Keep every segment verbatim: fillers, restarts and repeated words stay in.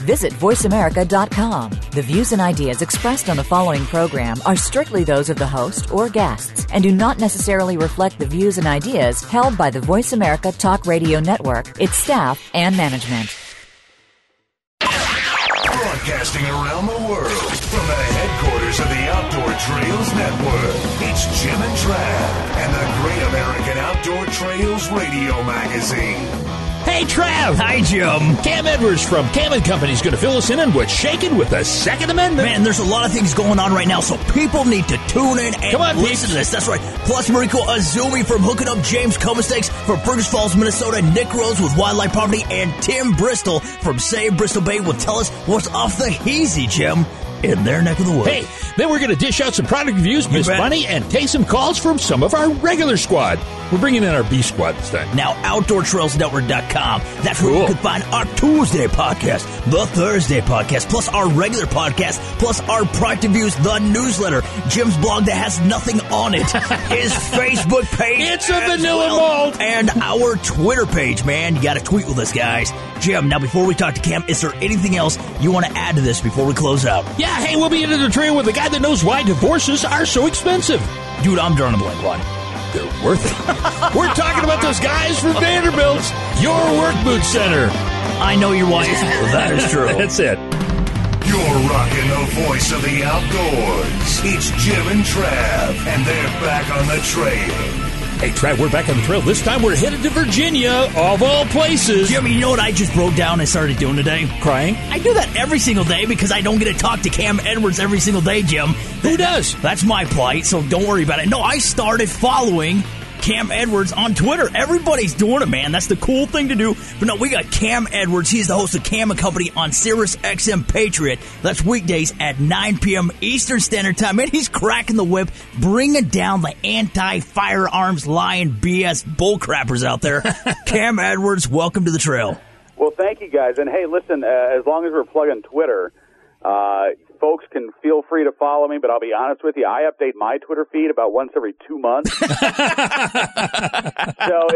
Visit voice america dot com. The views and ideas expressed on the following program are strictly those of the host or guests and do not necessarily reflect the views and ideas held by the Voice America Talk Radio Network, its staff, and management. Broadcasting around the world from the headquarters of the Outdoor Trails Network, it's Jim and Trav and the Great American Outdoor Trails Radio Magazine. Hey, Trav. Hi, Jim. Cam Edwards from Cam and Company is going to fill us in on what's shaking with the Second Amendment. Man, there's a lot of things going on right now, so people need to tune in and Come on, listen Pete. to this. That's right. Plus, Mariko Azumi from Hooking Up, James Komastakes from Fergus Falls, Minnesota, Nick Rhodes with Wildlife Property, and Tim Bristol from Save Bristol Bay will tell us what's off the heezy, Jim, in their neck of the woods. Hey, then we're going to dish out some product reviews, Miss Bunny, and take some calls from some of our regular squad. We're bringing in our B squad this time. Now, outdoor trails network dot com. That's cool. Where you can find our Tuesday podcast, the Thursday podcast, plus our regular podcast, plus our product reviews, the newsletter, Jim's blog that has nothing on it, his Facebook page. It's a vanilla mold. Well, and our Twitter page, man. You got to tweet with us, guys. Jim, now before we talk to Cam, is there anything else you want to add to this before we close out? Yeah. Yeah, hey, we'll be into the trail with a guy that knows why divorces are so expensive. Dude, I'm drawing a blank one. They're worth it. We're talking about those guys from Vanderbilt's Your Work Boot Center. I know your wife. Well, that is true. That's it. You're rocking the voice of the outdoors. It's Jim and Trav, and they're back on the trail. Hey, Trav, we're back on the trail. This time we're headed to Virginia, of all places. Jimmy, you know what I just broke down and started doing today? Crying? I do that every single day because I don't get to talk to Cam Edwards every single day, Jim. Who does? That's my plight, so don't worry about it. No, I started following Cam Edwards on Twitter. Everybody's doing it, man. That's the cool thing to do. But no, we got Cam Edwards. He's the host of Cam and Company on Sirius X M Patriot. That's weekdays at nine p.m. Eastern Standard Time. And he's cracking the whip, bringing down the anti-firearms lying B S bullcrappers out there. Cam Edwards, welcome to the trail. Well, thank you, guys. And hey, listen, uh, as long as we're plugging Twitter, uh, folks can feel free to follow me, but I'll be honest with you, I update my Twitter feed about once every two months. So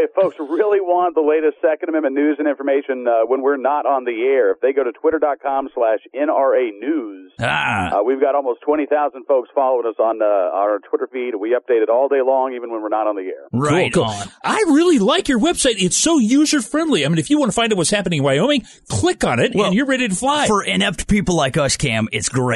if folks really want the latest Second Amendment news and information uh, when we're not on the air, if they go to twitter dot com slash N R A news, ah. uh, we've got almost twenty thousand folks following us on uh, our Twitter feed. We update it all day long, even when we're not on the air. Right cool, cool. on. I really like your website. It's so user-friendly. I mean, if you want to find out what's happening in Wyoming, click on it, well, and you're ready to fly. For inept people like us, Cam, it's great.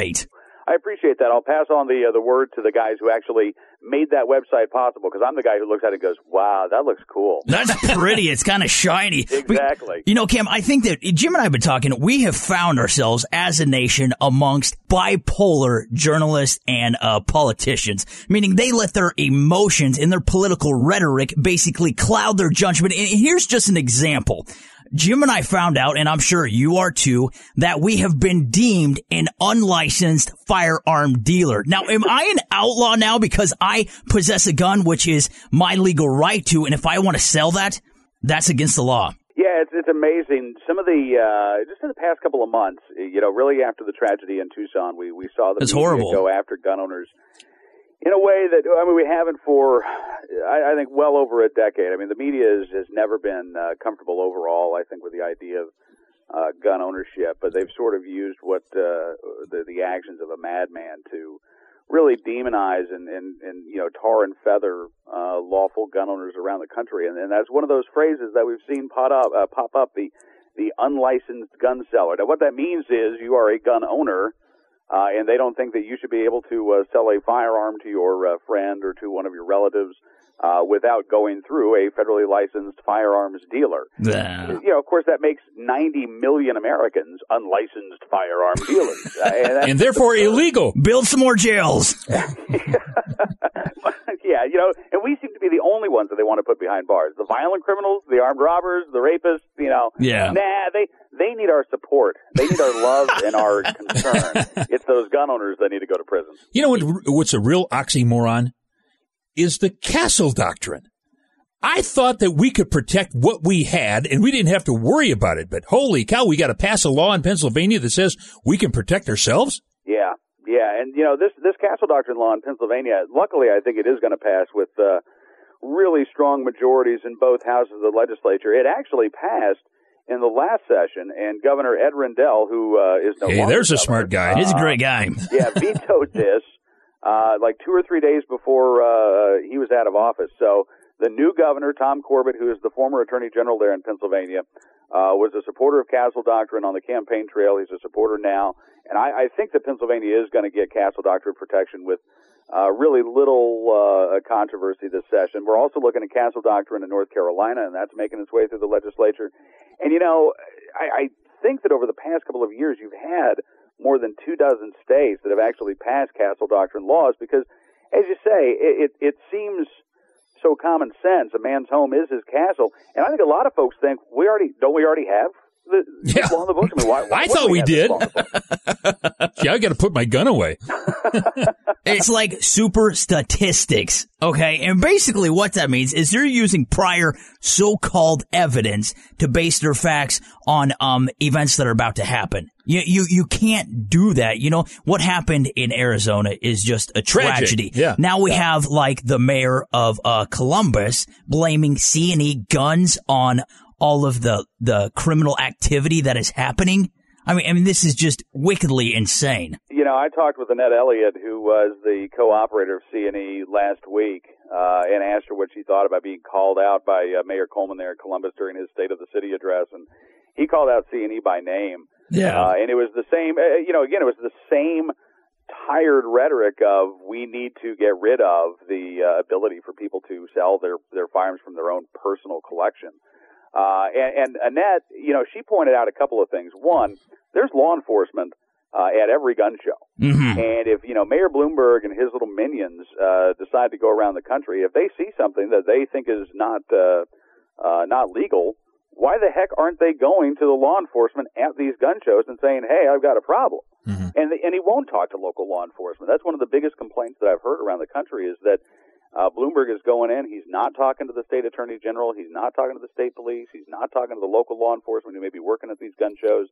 I appreciate that. I'll pass on the uh, the word to the guys who actually made that website possible, because I'm the guy who looks at it and goes, wow, that looks cool. That's pretty. It's kind of shiny. Exactly. But, you know, Cam, I think that Jim and I have been talking. We have found ourselves as a nation amongst bipolar journalists and uh, politicians, meaning they let their emotions and their political rhetoric basically cloud their judgment. And here's just an example. Jim and I found out, and I'm sure you are too, that we have been deemed an unlicensed firearm dealer. Now, am I an outlaw now because I possess a gun, which is my legal right to, and if I want to sell that, that's against the law? Yeah, it's, it's amazing. Some of the, uh, just in the past couple of months, you know, really after the tragedy in Tucson, we, we saw the media go after gun owners in a way that, I mean, we haven't for, I, I think, well over a decade. I mean, the media is, has never been uh, comfortable overall, I think, with the idea of uh, gun ownership, but they've sort of used what uh, the, the actions of a madman to really demonize and, and, and you know, tar and feather uh, lawful gun owners around the country. And, and that's one of those phrases that we've seen pop up, uh, pop up, the, the unlicensed gun seller. Now, what that means is you are a gun owner, Uh, and they don't think that you should be able to uh, sell a firearm to your uh, friend or to one of your relatives uh, without going through a federally licensed firearms dealer. Nah. You know, of course, that makes ninety million Americans unlicensed firearm dealers. uh, and, and therefore the, illegal. Build some more jails. Yeah, you know, and we seem to be the only ones that they want to put behind bars. The violent criminals, the armed robbers, the rapists, you know. Yeah. Nah, they, they need our support. They need our love and our concern. It's those gun owners that need to go to prison. You know what, what's a real oxymoron is the Castle Doctrine. I thought that we could protect what we had and we didn't have to worry about it. But holy cow, we got to pass a law in Pennsylvania that says we can protect ourselves? Yeah, yeah. And, you know, this this Castle Doctrine law in Pennsylvania, luckily I think it is going to pass with uh, really strong majorities in both houses of the legislature. It actually passed in the last session, and Governor Ed Rendell, who uh, is no hey, longer there's governor, a smart guy. Uh, He's a great guy. yeah, vetoed this uh, like two or three days before uh, he was out of office. So the new governor, Tom Corbett, who is the former attorney general there in Pennsylvania, uh, was a supporter of Castle Doctrine on the campaign trail. He's a supporter now. And I, I think that Pennsylvania is going to get Castle Doctrine protection with uh, really little uh, controversy this session. We're also looking at Castle Doctrine in North Carolina, and that's making its way through the legislature. And, you know, I, I think that over the past couple of years, you've had more than two dozen states that have actually passed Castle Doctrine laws because, as you say, it, it, it seems so common sense. A man's home is his castle. And I think a lot of folks think, we already don't we already have the, yeah. the law in the books? I, mean, why, why I thought we, we did. yeah, I got to put my gun away. It's like super statistics, okay? And basically what that means is they're using prior so-called evidence to base their facts on um events that are about to happen. You you you can't do that. You know, what happened in Arizona is just a tragedy. Tragic. Yeah. Now we yeah. have, like, the mayor of uh Columbus blaming C and E guns on all of the the criminal activity that is happening. I mean, I mean, this is just wickedly insane. You know, I talked with Annette Elliott, who was the co-operator of C and E last week, uh, and asked her what she thought about being called out by uh, Mayor Coleman there in Columbus during his State of the City address, and he called out C and E by name. Yeah. Uh, and it was the same, uh, you know, again, it was the same tired rhetoric of we need to get rid of the uh, ability for people to sell their, their firearms from their own personal collection. Uh, and, and Annette, you know, she pointed out a couple of things. One, there's law enforcement uh, at every gun show. Mm-hmm. And if, you know, Mayor Bloomberg and his little minions uh, decide to go around the country, if they see something that they think is not uh, uh, not legal, why the heck aren't they going to the law enforcement at these gun shows and saying, hey, I've got a problem? Mm-hmm. And, the, and he won't talk to local law enforcement. That's one of the biggest complaints that I've heard around the country is that Uh, Bloomberg is going in. He's not talking to the state attorney general. He's not talking to the state police. He's not talking to the local law enforcement who may be working at these gun shows.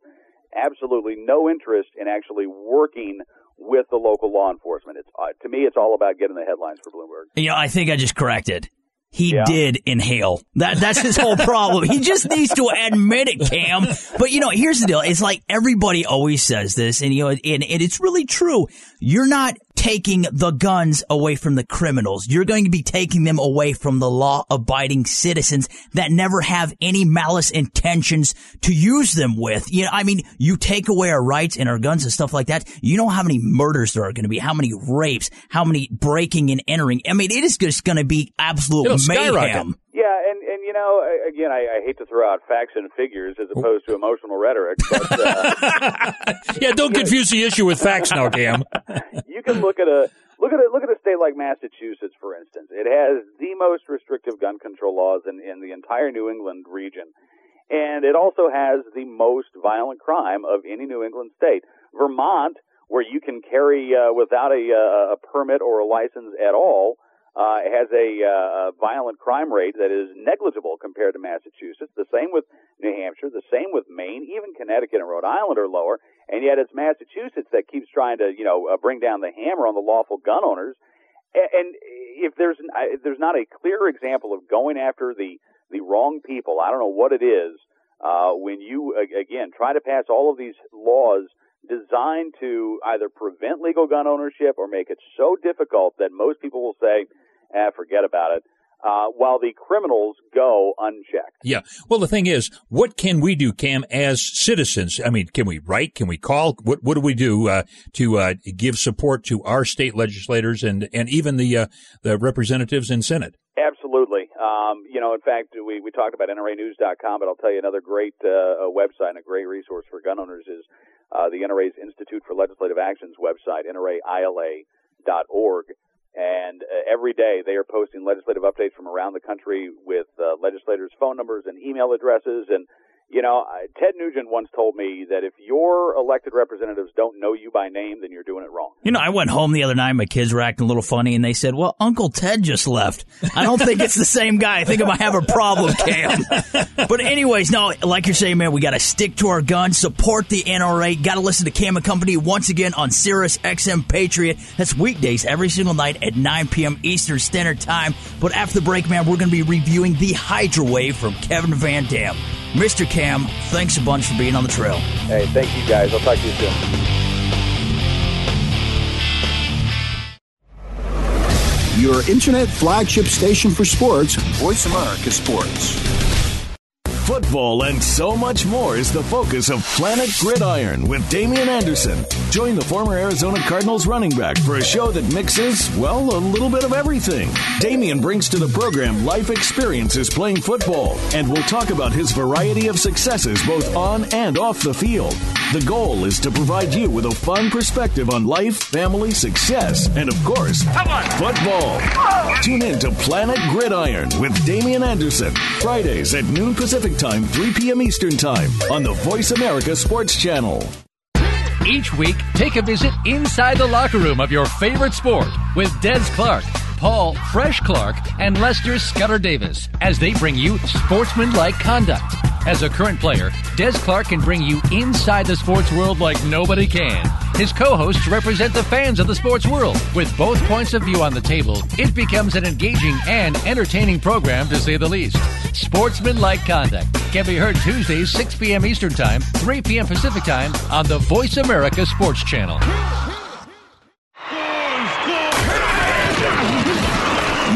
Absolutely no interest in actually working with the local law enforcement. It's uh, to me, it's all about getting the headlines for Bloomberg. You know, I think I just corrected. He yeah. did inhale. That That's his whole problem. He just needs to admit it, Cam. But, you know, here's the deal. It's like everybody always says this, and, you know, and, and it's really true. You're not taking the guns away from the criminals. You're going to be taking them away from the law-abiding citizens that never have any malice intentions to use them with. You know, I mean, you take away our rights and our guns and stuff like that. You know how many murders there are going to be, how many rapes, how many breaking and entering. I mean, it is just going to be absolute It'll mayhem. Skyrocket. Yeah, and, and you know, again, I, I hate to throw out facts and figures as opposed to emotional rhetoric. But, uh, yeah, don't confuse the issue with facts now, Cam. You can look at a look at a, look at a state like Massachusetts, for instance. It has the most restrictive gun control laws in, in the entire New England region, and it also has the most violent crime of any New England state. Vermont, where you can carry uh, without a, uh, a permit or a license at all, Uh, it has a, uh, a violent crime rate that is negligible compared to Massachusetts. The same with New Hampshire. The same with Maine. Even Connecticut and Rhode Island are lower. And yet it's Massachusetts that keeps trying to, you know, uh, bring down the hammer on the lawful gun owners. And, and if there's uh, there's not a clear example of going after the, the wrong people, I don't know what it is, uh, when you, again, try to pass all of these laws designed to either prevent legal gun ownership or make it so difficult that most people will say, ah, forget about it, uh, while the criminals go unchecked. Yeah. Well, the thing is, what can we do, Cam, as citizens? I mean, can we write? Can we call? What What do we do uh, to uh, give support to our state legislators and, and even the uh, the representatives in Senate? Absolutely. Um, you know, in fact, we, we talked about N R A news dot com, but I'll tell you another great uh, website and a great resource for gun owners is uh, the N R A's Institute for Legislative Action's website, N R A I L A dot org. And uh, every day they are posting legislative updates from around the country with uh, legislators' phone numbers and email addresses. And You know, Ted Nugent once told me that if your elected representatives don't know you by name, then you're doing it wrong. You know, I went home the other night, my kids were acting a little funny, and they said, well, Uncle Ted just left. I don't think it's the same guy. I think I might have a problem, Cam. But anyways, no, like you're saying, man, we got to stick to our guns, support the N R A, got to listen to Cam and Company once again on Sirius X M Patriot. That's weekdays every single night at nine p.m. Eastern Standard Time. But after the break, man, we're going to be reviewing the Hydra Wave from Kevin Van Dam. Mister Cam, thanks a bunch for being on the trail. Hey, thank you guys. I'll talk to you soon. Your internet flagship station for sports, Voice America Sports. Football and so much more is the focus of Planet Gridiron with Damian Anderson. Join the former Arizona Cardinals running back for a show that mixes, well, a little bit of everything. Damian brings to the program life experiences playing football, and we'll talk about his variety of successes both on and off the field. The goal is to provide you with a fun perspective on life, family, success, and of course, football. Tune in to Planet Gridiron with Damian Anderson, Fridays at noon Pacific Time, three p.m. Eastern Time on the Voice America Sports Channel. Each week, take a visit inside the locker room of your favorite sport with Dez Clark, Paul Fresh Clark, and Lester Scudder Davis as they bring you sportsmanlike conduct. As a current player, Des Clark can bring you inside the sports world like nobody can. His co-hosts represent the fans of the sports world. With both points of view on the table, it becomes an engaging and entertaining program, to say the least. Sportsmanlike Conduct can be heard Tuesdays, six p.m. Eastern Time, three p.m. Pacific Time on the Voice America Sports Channel.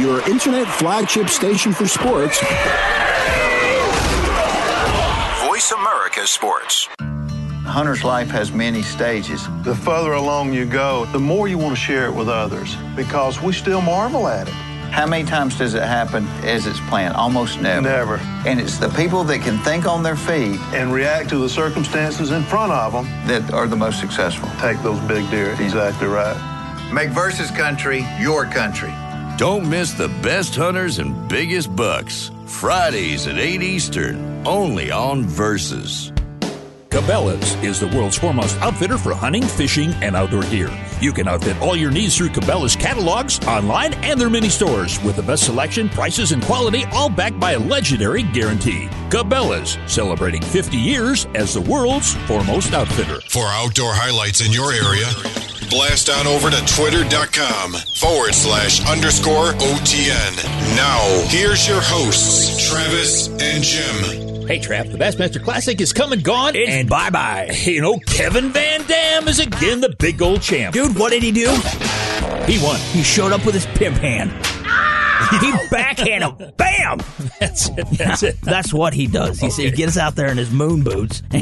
Your internet flagship station for sports. America Sports. Hunter's life has many stages. The further along you go, the more you want to share it with others because we still marvel at it. How many times does it happen as it's planned? Almost never. Never. And it's the people that can think on their feet and react to the circumstances in front of them that are the most successful. Take those big deer. Yeah. Exactly right. Make Versus Country your country. Don't miss the best hunters and biggest bucks. Fridays at eight Eastern, only on Versus. Cabela's is the world's foremost outfitter for hunting, fishing, and outdoor gear. You can outfit all your needs through Cabela's catalogs, online, and their mini stores with the best selection, prices, and quality, all backed by a legendary guarantee. Cabela's, celebrating fifty years as the world's foremost outfitter. For outdoor highlights in your area, blast on over to twitter.com forward slash underscore OTN. Now, here's your hosts, Travis and Jim. Hey, Trap, the Bassmaster Classic is come and gone, it's and bye-bye. You know, Kevin Van Dam is again the big old champ. Dude, what did he do? He won. He showed up with his pimp hand. He backhand him. Bam! That's it. That's it. That's what he does. He, okay. said he gets out there in his moon boots. He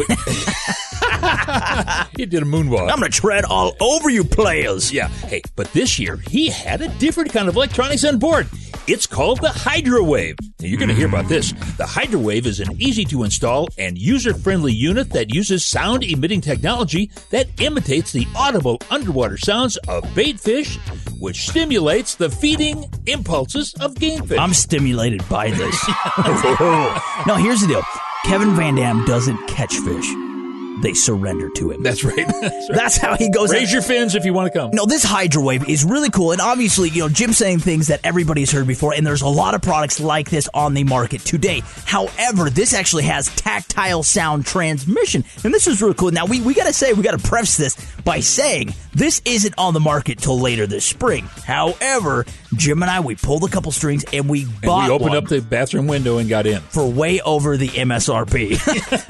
did a moonwalk. I'm going to tread all over you players. Yeah. Hey, but this year, he had a different kind of electronics on board. It's called the Hydra Wave. Now, you're going to hear about this. The Hydra Wave is an easy-to-install and user-friendly unit that uses sound-emitting technology that imitates the audible underwater sounds of baitfish, which stimulates the feeding impulses of gamefish. I'm stimulated by this. No, here's the deal. Kevin Van Dam doesn't catch fish. They surrender to him. That's right. That's right. That's how he goes. Raise out. Your fins if you want to come. No, this Hydra Wave is really cool. And obviously, you know, Jim's saying things that everybody's heard before. And there's a lot of products like this on the market today. However, this actually has tactile sound transmission. And this is really cool. Now, we, we got to say, we got to preface this by saying this isn't on the market till later this spring. However, Jim and I, we pulled a couple strings and we bought and we opened one up the bathroom window and got in. For way over the M S R P.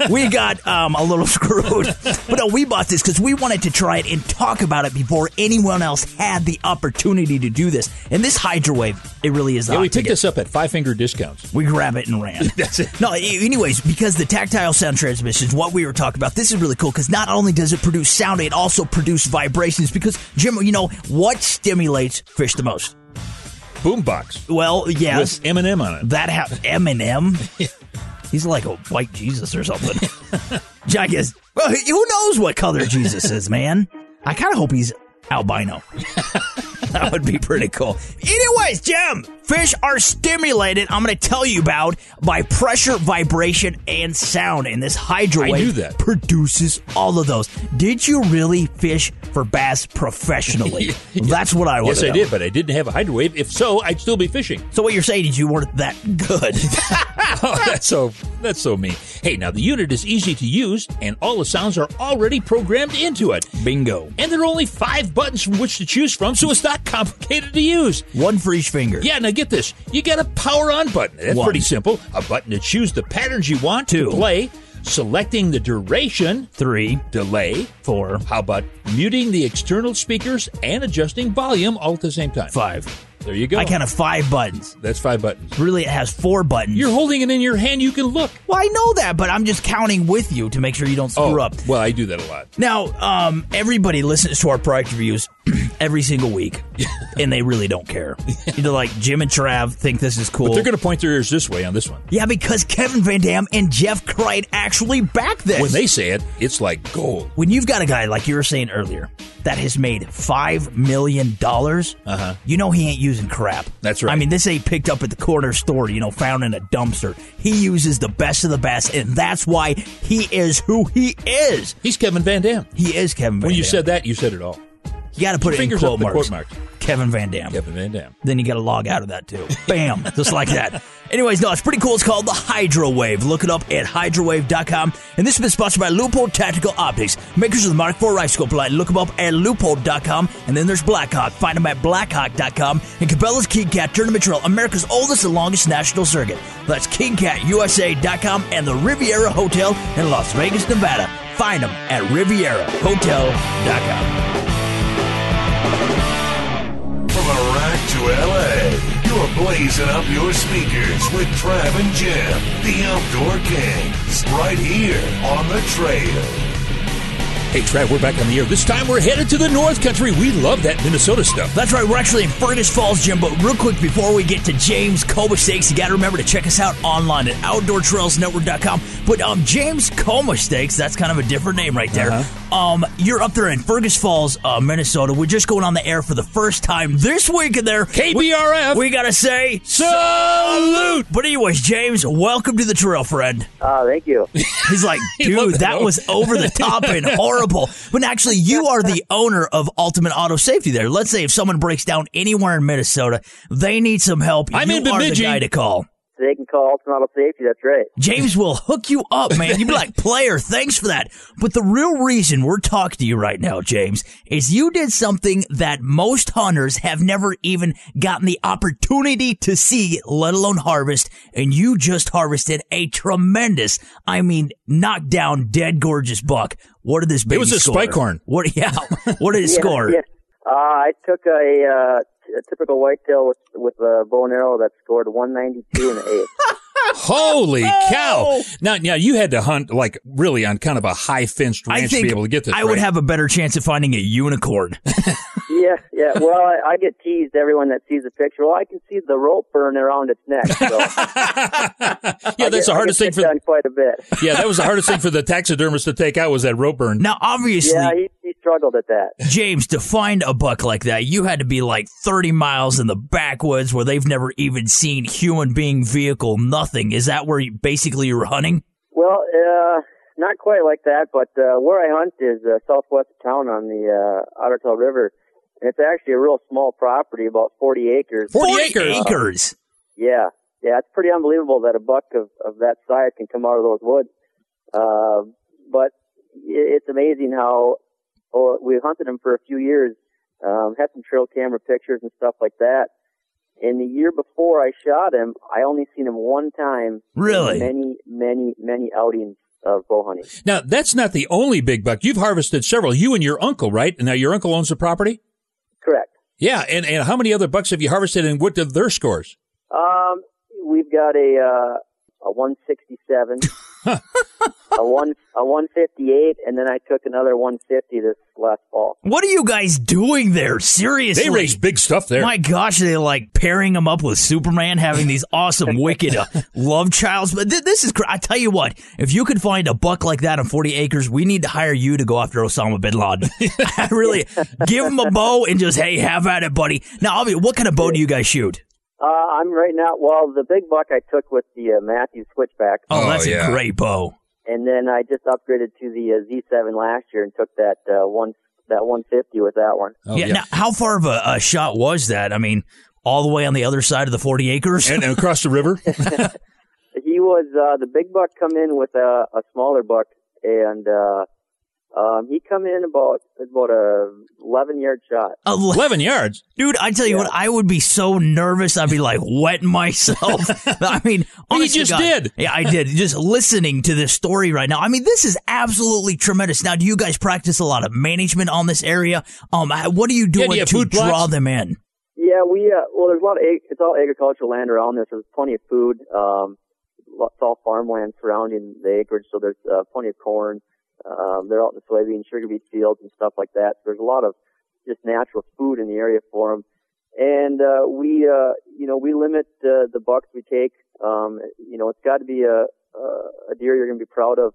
We got um, a little screw. But no, we bought this because we wanted to try it and talk about it before anyone else had the opportunity to do this. And this Hydra Wave, it really is. Yeah, we picked this up at Five Finger Discounts. We grab it and ran. That's it. No, anyways, because the tactile sound transmissions, what we were talking about, this is really cool because not only does it produce sound, it also produces vibrations. Because, Jim, you know, what stimulates fish the most? Boombox. Well, yeah. With M and M on it. That ha- M and M? He's like a white Jesus or something. I guess, well, who knows what color Jesus is, man? I kind of hope he's albino. That would be pretty cool. Anyways, Jim, fish are stimulated, I'm going to tell you about, by pressure, vibration, and sound. And this Hydra Wave produces all of those. Did you really fish for bass professionally? yeah. That's what I want yes, to know. Yes, I did, but I didn't have a Hydra Wave. If so, I'd still be fishing. So what you're saying is you weren't that good. oh, that's so that's so mean. Hey, now the unit is easy to use, and all the sounds are already programmed into it. Bingo. And there are only five buttons from which to choose from, so it's not complicated to use. One for each finger. Yeah, now get this. You got a power on button. That's One. pretty simple. A button to choose the patterns you want Two. to play. Selecting the duration. Three. Delay. Four. How about muting the external speakers and adjusting volume all at the same time? Five. There you go. I counted five buttons. That's five buttons. Really, it has four buttons. You're holding it in your hand. You can look. Well, I know that, but I'm just counting with you to make sure you don't screw oh, up. Well, I do that a lot. Now, um, everybody listens to our product reviews every single week, and they really don't care. You know, like Jim and Trav think this is cool. But they're going to point their ears this way on this one. Yeah, because Kevin Van Dam and Jeff Cried actually back this. When they say it, it's like gold. When you've got a guy, like you were saying earlier, that has made five million dollars, uh-huh. you know he ain't using crap. That's right. I mean, this ain't picked up at the corner store, you know, found in a dumpster. He uses the best of the best, and that's why he is who he is. He's Kevin Van Dam. He is Kevin Van Dam. When you said that, you said it all. You got to put it in quote marks. quote marks. Kevin Van Dam. Kevin Van Dam. Then you got to log out of that, too. Bam. Just like that. Anyways, no, it's pretty cool. It's called the Hydra Wave. Look it up at hydra wave dot com. And this has been sponsored by Lupo Tactical Optics, makers of the Mark four Rifle Light. Look them up at lupo dot com. And then there's Blackhawk. Find them at blackhawk dot com. And Cabela's King Cat Tournament Trail, America's oldest and longest national circuit. That's king cat u s a dot com and the Riviera Hotel in Las Vegas, Nevada. Find them at riviera hotel dot com. To L A, you're blazing up your speakers with Trav and Jim, the Outdoor Kings, right here on the trail. Hey, Trav, we're back on the air. This time we're headed to the North Country. We love that Minnesota stuff. That's right. We're actually in Fergus Falls, Jim. But real quick, before we get to James Komastakes, you got to remember to check us out online at outdoor trails network dot com. But um, James Komastakes, that's kind of a different name right there. Uh-huh. Um, you're up there in Fergus Falls, uh, Minnesota. We're just going on the air for the first time this week in there. K B R F. We, we got to say salute. But anyways, James, welcome to the trail, friend. Uh, thank you. He's like, dude, that was over the top and horrible. When actually you are the owner of Ultimate Auto Safety there. Let's say if someone breaks down anywhere in Minnesota, they need some help. I'm you in Bemidji. Are the guy to call. They can call Ultimate Auto Safety. That's right. James will hook you up, man. You'd be like, player, thanks for that. But the real reason we're talking to you right now, James, is you did something that most hunters have never even gotten the opportunity to see, let alone harvest. And you just harvested a tremendous, I mean, knocked down, dead gorgeous buck. What did this baby score? It was a score? spike horn. What, yeah. What did it yeah, score? Yeah. Uh, I took a... Uh... a typical whitetail with, with a bow and arrow that scored one ninety-two and an eighth. Holy cow. Now, now, you had to hunt, like, really on kind of a high-fenced ranch to be able to get this. I right? would have a better chance of finding a unicorn. yeah, yeah. Well, I, I get teased, everyone that sees the picture. Well, I can see the rope burn around its neck. So. yeah, that's get, the hardest thing for th- quite a bit. Yeah, that was the hardest thing for the taxidermist to take out was that rope burn. Now, obviously... Yeah, he, he struggled at that. James, to find a buck like that, you had to be, like, thirty miles in the backwoods where they've never even seen human being vehicle, nothing. Is that where you, basically you were hunting? Well, uh, not quite like that, but uh, where I hunt is uh, southwest of town on the uh, Ottertail River. And it's actually a real small property, about forty acres. forty acres? Uh, acres. Yeah. Yeah, it's pretty unbelievable that a buck of, of that size can come out of those woods. Uh, but it's amazing how oh, we hunted him for a few years, um, had some trail camera pictures and stuff like that. And the year before I shot him, I only seen him one time. Really? Many, many, many outings of bow hunting. Now, that's not the only big buck. You've harvested several. You and your uncle, right? Now, your uncle owns the property? Correct. Yeah, and, and how many other bucks have you harvested, and what are their scores? Um, We've got a, uh, a one sixty-seven. A one a one fifty-eight, and then I took another one fifty this last fall. What are you guys doing there? Seriously. They raise big stuff there. My gosh, they're like pairing them up with Superman, having these awesome, wicked uh, love childs. But th- this is cr- I tell you what, if you could find a buck like that on forty acres, we need to hire you to go after Osama bin Laden. I really, give him a bow and just, hey, have at it, buddy. Now, what kind of bow do you guys shoot? Uh, I'm right now, well, the big buck I took with the uh, Matthews switchback. Oh, that's oh, yeah. a great bow. And then I just upgraded to the uh, Z seven last year and took that uh, one that one fifty with that one. Oh, yeah, yeah. Now, how far of a, a shot was that? I mean, all the way on the other side of the forty acres? And, and across the river? He was, uh, the big buck come in with a, a smaller buck, and uh, um, he come in about about a eleven-yard shot. eleven yards? Dude, I tell you yeah. what, I would be so nervous. I'd be like, wetting myself. I mean, honestly, you just God, did. Yeah, I did. Just listening to this story right now. I mean, this is absolutely tremendous. Now, do you guys practice a lot of management on this area? Um, what are you doing yeah, do you to draw blocks? them in? Yeah, we, uh, well, there's a lot of, ag- it's all agricultural land around there, so there's plenty of food. Um, it's all farmland surrounding the acreage, so there's uh, plenty of corn. Um, they're out in the soybean, sugar beet fields and stuff like that. So there's a lot of just natural food in the area for them. And, uh, we, uh, you know, we limit, uh, the bucks we take. Um, you know, it's got to be a, a deer you're going to be proud of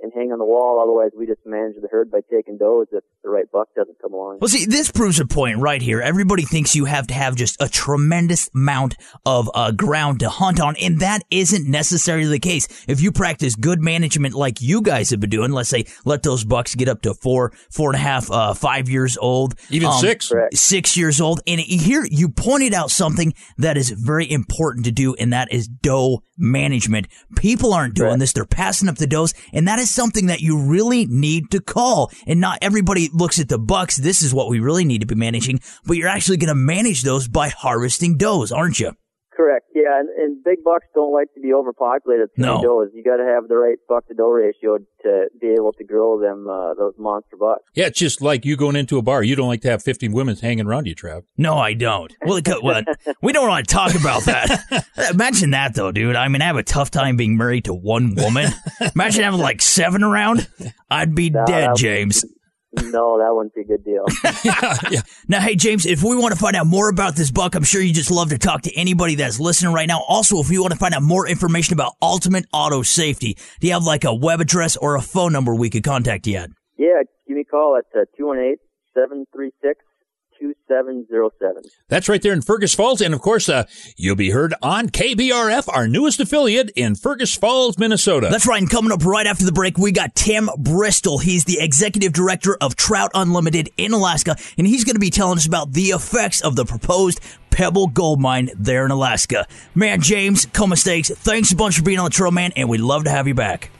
and hang on the wall. Otherwise, we just manage the herd by taking does if the right buck doesn't come along. Well, see, this proves a point right here. Everybody thinks you have to have just a tremendous amount of uh, ground to hunt on, and that isn't necessarily the case. If you practice good management like you guys have been doing, let's say let those bucks get up to four, four and a half, uh, five years old. Even um, six. Correct. Six years old. And here you pointed out something that is very important to do, and that is doe management. People aren't doing correct. This. They're passing up the does, and that is something that you really need to call. And not everybody looks at the bucks. This is what we really need to be managing, but you're actually going to manage those by harvesting does, aren't you? Correct. Yeah, and, and big bucks don't like to be overpopulated. No. Does. You got to have the right buck-to-doe ratio to be able to grow them, uh, those monster bucks. Yeah, it's just like you going into a bar. You don't like to have fifty women hanging around you, Trav. No, I don't. Well, we don't want to talk about that. Imagine that, though, dude. I mean, I have a tough time being married to one woman. Imagine having like seven around. I'd be no, dead, James. No, that wouldn't be a good deal. yeah, yeah. Now, hey, James, if we want to find out more about this buck, I'm sure you just love to talk to anybody that's listening right now. Also, if you want to find out more information about Ultimate Auto Safety, do you have like a web address or a phone number we could contact you at? Yeah, give me a call at uh, two one eight, seven three six, two seven zero seven. That's right there in Fergus Falls. And, of course, uh, you'll be heard on K B R F, our newest affiliate in Fergus Falls, Minnesota. That's right. And coming up right after the break, we got Tim Bristol. He's the executive director of Trout Unlimited in Alaska, and he's going to be telling us about the effects of the proposed Pebble gold mine there in Alaska. Man, James Komastakes, thanks a bunch for being on the trail, man, and we'd love to have you back.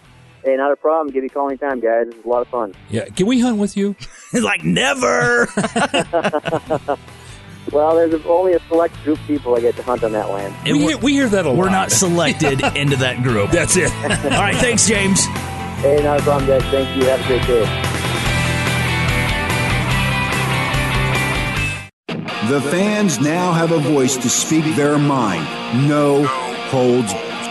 Hey, not a problem. Give me a call anytime, guys. It's a lot of fun. Yeah. Can we hunt with you? Like, never. Well, there's only a select group of people I get to hunt on that land. And we, hear, we hear that a lot. We're not selected into that group. That's it. All right. Thanks, James. Hey, not a problem, guys. Thank you. Have a great day. The fans now have a voice to speak their mind. No holds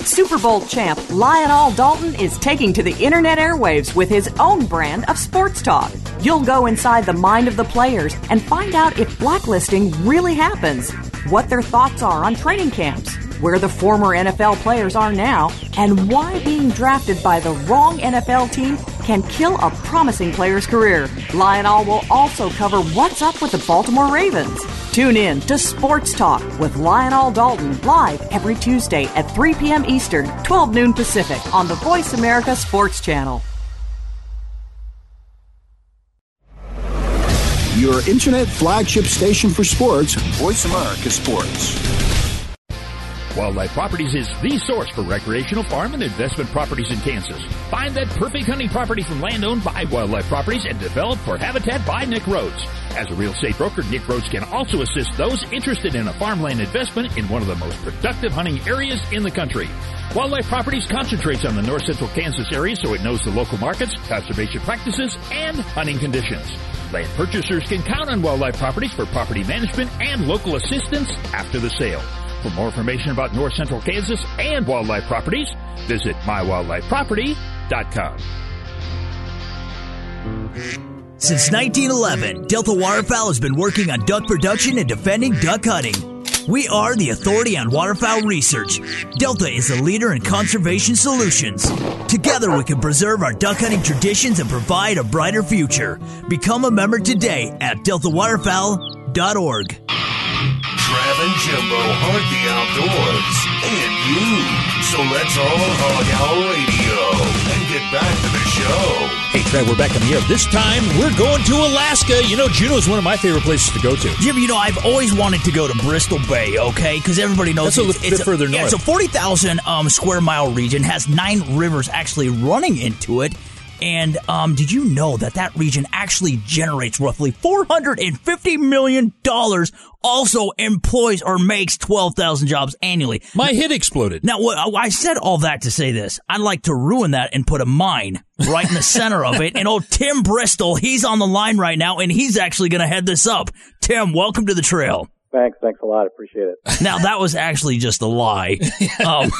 Super Bowl champ Lionel Dalton is taking to the internet airwaves with his own brand of sports talk. You'll go inside the mind of the players and find out if blacklisting really happens, what their thoughts are on training camps, where the former N F L players are now, and why being drafted by the wrong N F L team can kill a promising player's career. Lionel will also cover what's up with the Baltimore Ravens. Tune in to Sports Talk with Lionel Dalton live every Tuesday at three p.m. Eastern, twelve noon Pacific on the Voice America Sports Channel. Your internet flagship station for sports, Voice America Sports. Wildlife Properties is the source for recreational farm and investment properties in Kansas. Find that perfect hunting property from land owned by Wildlife Properties and developed for habitat by Nick Rhodes. As a real estate broker, Nick Rhodes can also assist those interested in a farmland investment in one of the most productive hunting areas in the country. Wildlife Properties concentrates on the north central Kansas area, so it knows the local markets, conservation practices, and hunting conditions. Land purchasers can count on Wildlife Properties for property management and local assistance after the sale. For more information about north central Kansas and Wildlife Properties, visit my wildlife property dot com. Since nineteen eleven, Delta Waterfowl has been working on duck production and defending duck hunting. We are the authority on waterfowl research. Delta is a leader in conservation solutions. Together we can preserve our duck hunting traditions and provide a brighter future. Become a member today at delta waterfowl dot org. Trav and Jimbo hug the outdoors, and you. So let's all hog our radio. Get back to the show. Hey, Trav, we're back on the air. This time, we're going to Alaska. You know, Juneau is one of my favorite places to go to. Jim, you know, I've always wanted to go to Bristol Bay, okay? Because everybody knows That's it's a bit it's further a, north. Yeah, it's a forty thousand um, square mile region, has nine rivers actually running into it. And um, did you know that that region actually generates roughly four hundred fifty million dollars, also employs or makes twelve thousand jobs annually? My head exploded. Now, I said all that to say this. I'd like to ruin that and put a mine right in the center of it. And old Tim Bristol, he's on the line right now, and he's actually going to head this up. Tim, welcome to the trail. Thanks. Thanks a lot. Appreciate it. Now, that was actually just a lie. Um,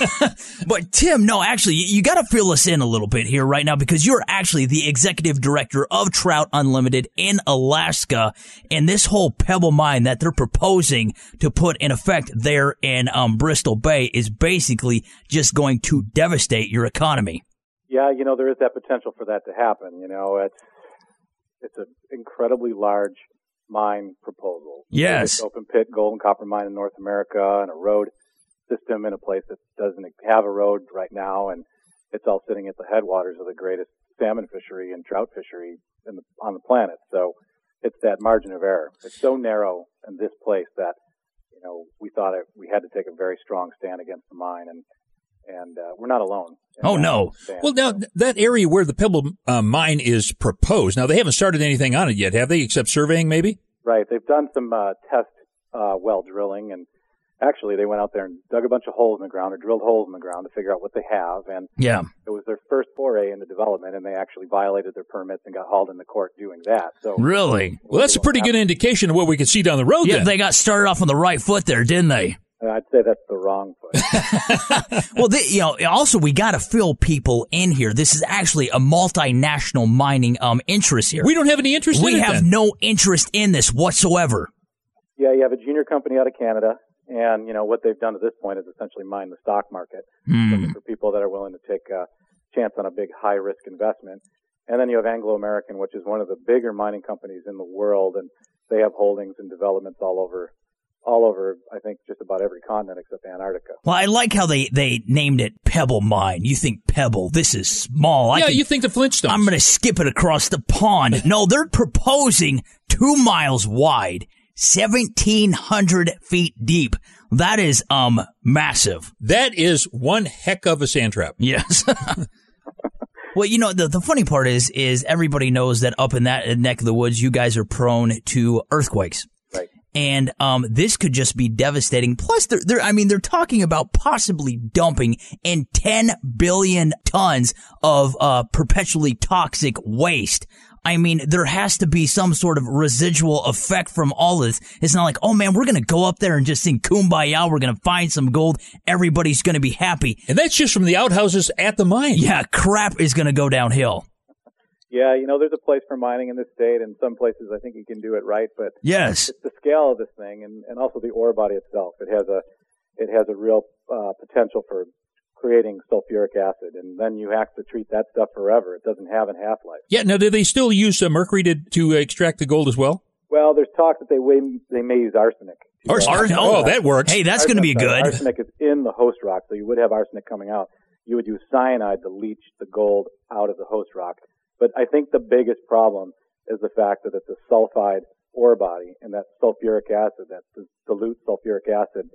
but, Tim, no, actually, you, you got to fill us in a little bit here right now, because you're actually the executive director of Trout Unlimited in Alaska, and this whole Pebble Mine that they're proposing to put in effect there in um, Bristol Bay is basically just going to devastate your economy. Yeah, you know, there is that potential for that to happen. You know, it's, it's an incredibly large mine proposal. Yes. It's open pit gold and copper mine in North America, and a road system in a place that doesn't have a road right now, and it's all sitting at the headwaters of the greatest salmon fishery and trout fishery in the, on the planet. So it's that margin of error. It's so narrow in this place that, you know, we thought it, we had to take a very strong stand against the mine, and and uh, we're not alone. Oh, no. Well, now, that area where the Pebble uh, Mine is proposed, now, they haven't started anything on it yet, have they, except surveying, maybe? Right. They've done some uh, test uh, well drilling, and actually they went out there and dug a bunch of holes in the ground, or drilled holes in the ground to figure out what they have, and yeah. It was their first foray into development, and they actually violated their permits and got hauled into court doing that. So really? Well, that's a pretty good indication of what we could see down the road, yeah, then. They got started off on the right foot there, didn't they? I'd say that's the wrong foot. Well, they, you know, also we got to fill people in here. This is actually a multinational mining um, interest here. We don't have any interest we in it. We have then. no interest in this whatsoever. Yeah, you have a junior company out of Canada, and you know what they've done to this point is essentially mine the stock market mm. for people that are willing to take a chance on a big high risk investment. And then you have Anglo American, which is one of the bigger mining companies in the world, and they have holdings and developments all over. All over, I think, just about every continent except Antarctica. Well, I like how they, they named it Pebble Mine. You think Pebble, this is small. I yeah, can, you think the Flintstones. I'm going to skip it across the pond. No, they're proposing two miles wide, seventeen hundred feet deep. That is um massive. That is one heck of a sand trap. Yes. Well, you know, the, the funny part is, is everybody knows that up in that neck of the woods, you guys are prone to earthquakes. And um, this could just be devastating. Plus, they're, they're, I mean, they're talking about possibly dumping in ten billion tons of uh, perpetually toxic waste. I mean, there has to be some sort of residual effect from all this. It's not like, oh, man, we're going to go up there and just sing Kumbaya. We're going to find some gold. Everybody's going to be happy. And that's just from the outhouses at the mine. Yeah, crap is going to go downhill. Yeah, you know, there's a place for mining in this state, and some places I think you can do it right, but yes, it's the scale of this thing, and, and also the ore body itself. It has a it has a real uh, potential for creating sulfuric acid, and then you have to treat that stuff forever. It doesn't have a half-life. Yeah, now, do they still use uh, mercury to, to extract the gold as well? Well, there's talk that they may, they may use arsenic. Arsenic? Oh, oh, that works. Hey, that's going to be good. Arsenic is in the host rock, so you would have arsenic coming out. You would use cyanide to leach the gold out of the host rock. But I think the biggest problem is the fact that it's a sulfide ore body, and that sulfuric acid, that dilute sulfuric acid,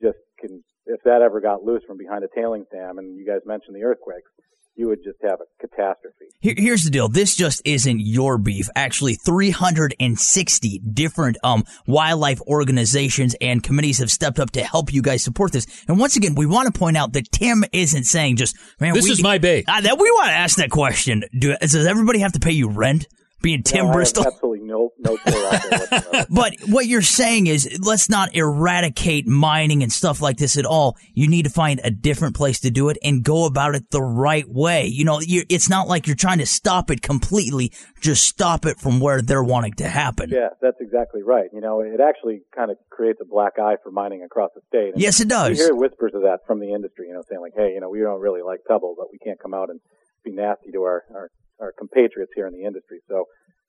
just can, if that ever got loose from behind a tailings dam, and you guys mentioned the earthquakes, you would just have a catastrophe. Here, here's the deal. This just isn't your beef. Actually, three hundred sixty different um wildlife organizations and committees have stepped up to help you guys support this. And once again, we want to point out that Tim isn't saying just, man, this we, is my bait. Uh, that we want to ask that question. Do, does everybody have to pay you rent? Being Tim no, Bristol. Absolutely no, no clue out there whatsoever. But what you're saying is, let's not eradicate mining and stuff like this at all. You need to find a different place to do it and go about it the right way. You know, you, it's not like you're trying to stop it completely. Just stop it from where they're wanting to happen. Yeah, that's exactly right. You know, it actually kind of creates a black eye for mining across the state. And yes, it does. You hear whispers of that from the industry, you know, saying like, hey, you know, we don't really like Pebble, but we can't come out and be nasty to our, our our compatriots here in the industry. So,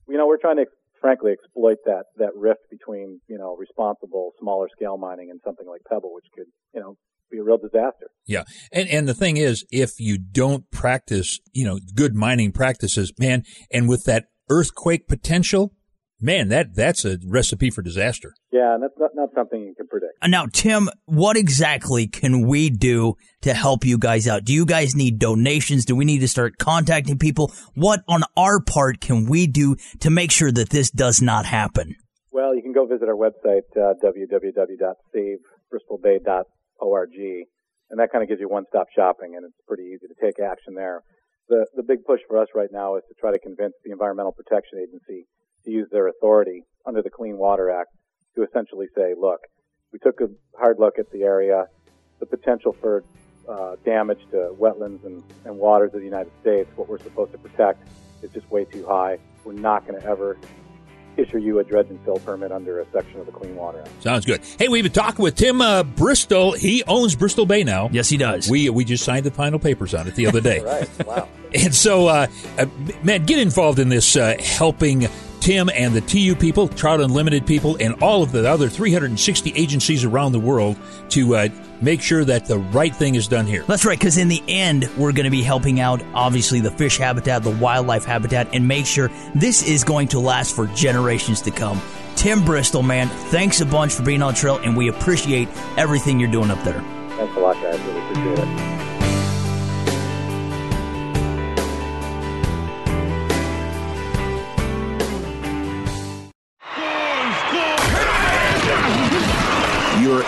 you know, we're trying to, frankly, exploit that, that rift between, you know, responsible, smaller scale mining and something like Pebble, which could, you know, be a real disaster. Yeah. And, and the thing is, if you don't practice, you know, good mining practices, man, and with that earthquake potential, man, that, that's a recipe for disaster. Yeah, and that's not, not something you can predict. Now, Tim, what exactly can we do to help you guys out? Do you guys need donations? Do we need to start contacting people? What on our part can we do to make sure that this does not happen? Well, you can go visit our website, uh, w w w dot save bristol bay dot org, and that kind of gives you one-stop shopping, and it's pretty easy to take action there. The, the big push for us right now is to try to convince the Environmental Protection Agency to use their authority under the Clean Water Act to essentially say, look, we took a hard look at the area, the potential for uh, damage to wetlands and, and waters of the United States, what we're supposed to protect is just way too high. We're not going to ever issue you a dredge and fill permit under a section of the Clean Water Act. Sounds good. Hey, we've been talking with Tim uh, Bristol. He owns Bristol Bay now. Yes, he does. We we just signed the final papers on it the other day. Right, wow. And so, uh, uh, man, get involved in this uh, helping Tim and the T U people, Trout Unlimited people, and all of the other three hundred sixty agencies around the world to uh, make sure that the right thing is done here. That's right, because in the end, we're going to be helping out, obviously, the fish habitat, the wildlife habitat, and make sure this is going to last for generations to come. Tim Bristol, man, thanks a bunch for being on trail, and we appreciate everything you're doing up there. Thanks a lot, guys. Really appreciate it. Your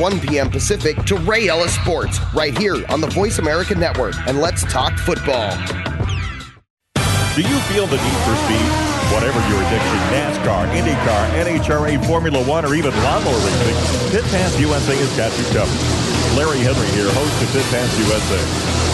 one p.m. Pacific to Ray Ellis Sports, right here on the Voice America Network. And let's talk football. Do you feel the need for speed? Whatever your addiction, NASCAR, IndyCar, N H R A, Formula One, or even lawnmower racing, Pit Pass U S A has got you covered. Larry Henry here, host of Pit Pass U S A.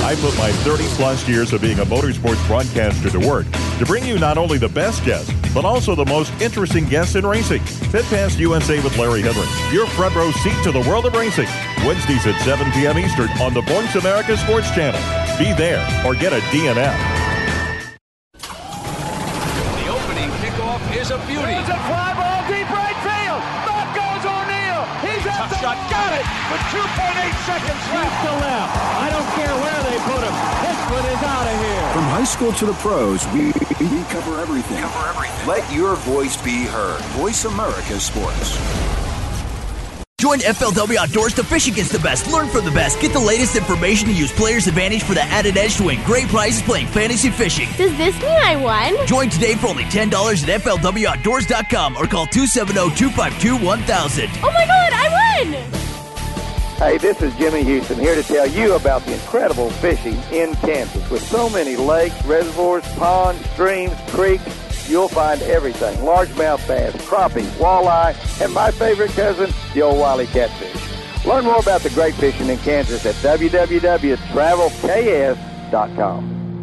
I put my thirty-plus years of being a motorsports broadcaster to work to bring you not only the best guests, but also the most interesting guests in racing. Pit Pass U S A with Larry Henry, your front row seat to the world of racing. Wednesdays at seven p.m. Eastern on the Voice America Sports Channel. Be there or get a D N F. The opening kickoff is a beauty. It's a fly ball deep right field. That goes O'Neal. He's at the shot. Got it with two point eight seconds left to left. I don't care where. Put him. This one is out of here. From high school to the pros, we, we cover everything. Cover everything. Let your voice be heard. Voice America Sports. Join F L W Outdoors to fish against the best, learn from the best, get the latest information to use players' advantage for the added edge to win great prizes playing fantasy fishing. Does this mean I won? Join today for only ten dollars at F L W outdoors dot com or call two seven zero, two five two, one thousand. Oh my God, I won! Hey, this is Jimmy Houston here to tell you about the incredible fishing in Kansas. With so many lakes, reservoirs, ponds, streams, creeks, you'll find everything. Largemouth bass, crappie, walleye, and my favorite cousin, the old wily catfish. Learn more about the great fishing in Kansas at w w w dot travel k s dot com.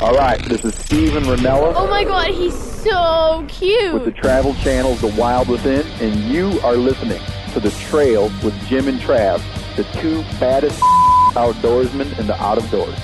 All right, this is Steven Ranella. Oh my God, he's so cute. With the travel channels The Wild Within, and you are listening to The Trail with Jim and Trav, the two baddest outdoorsmen in the out of doors.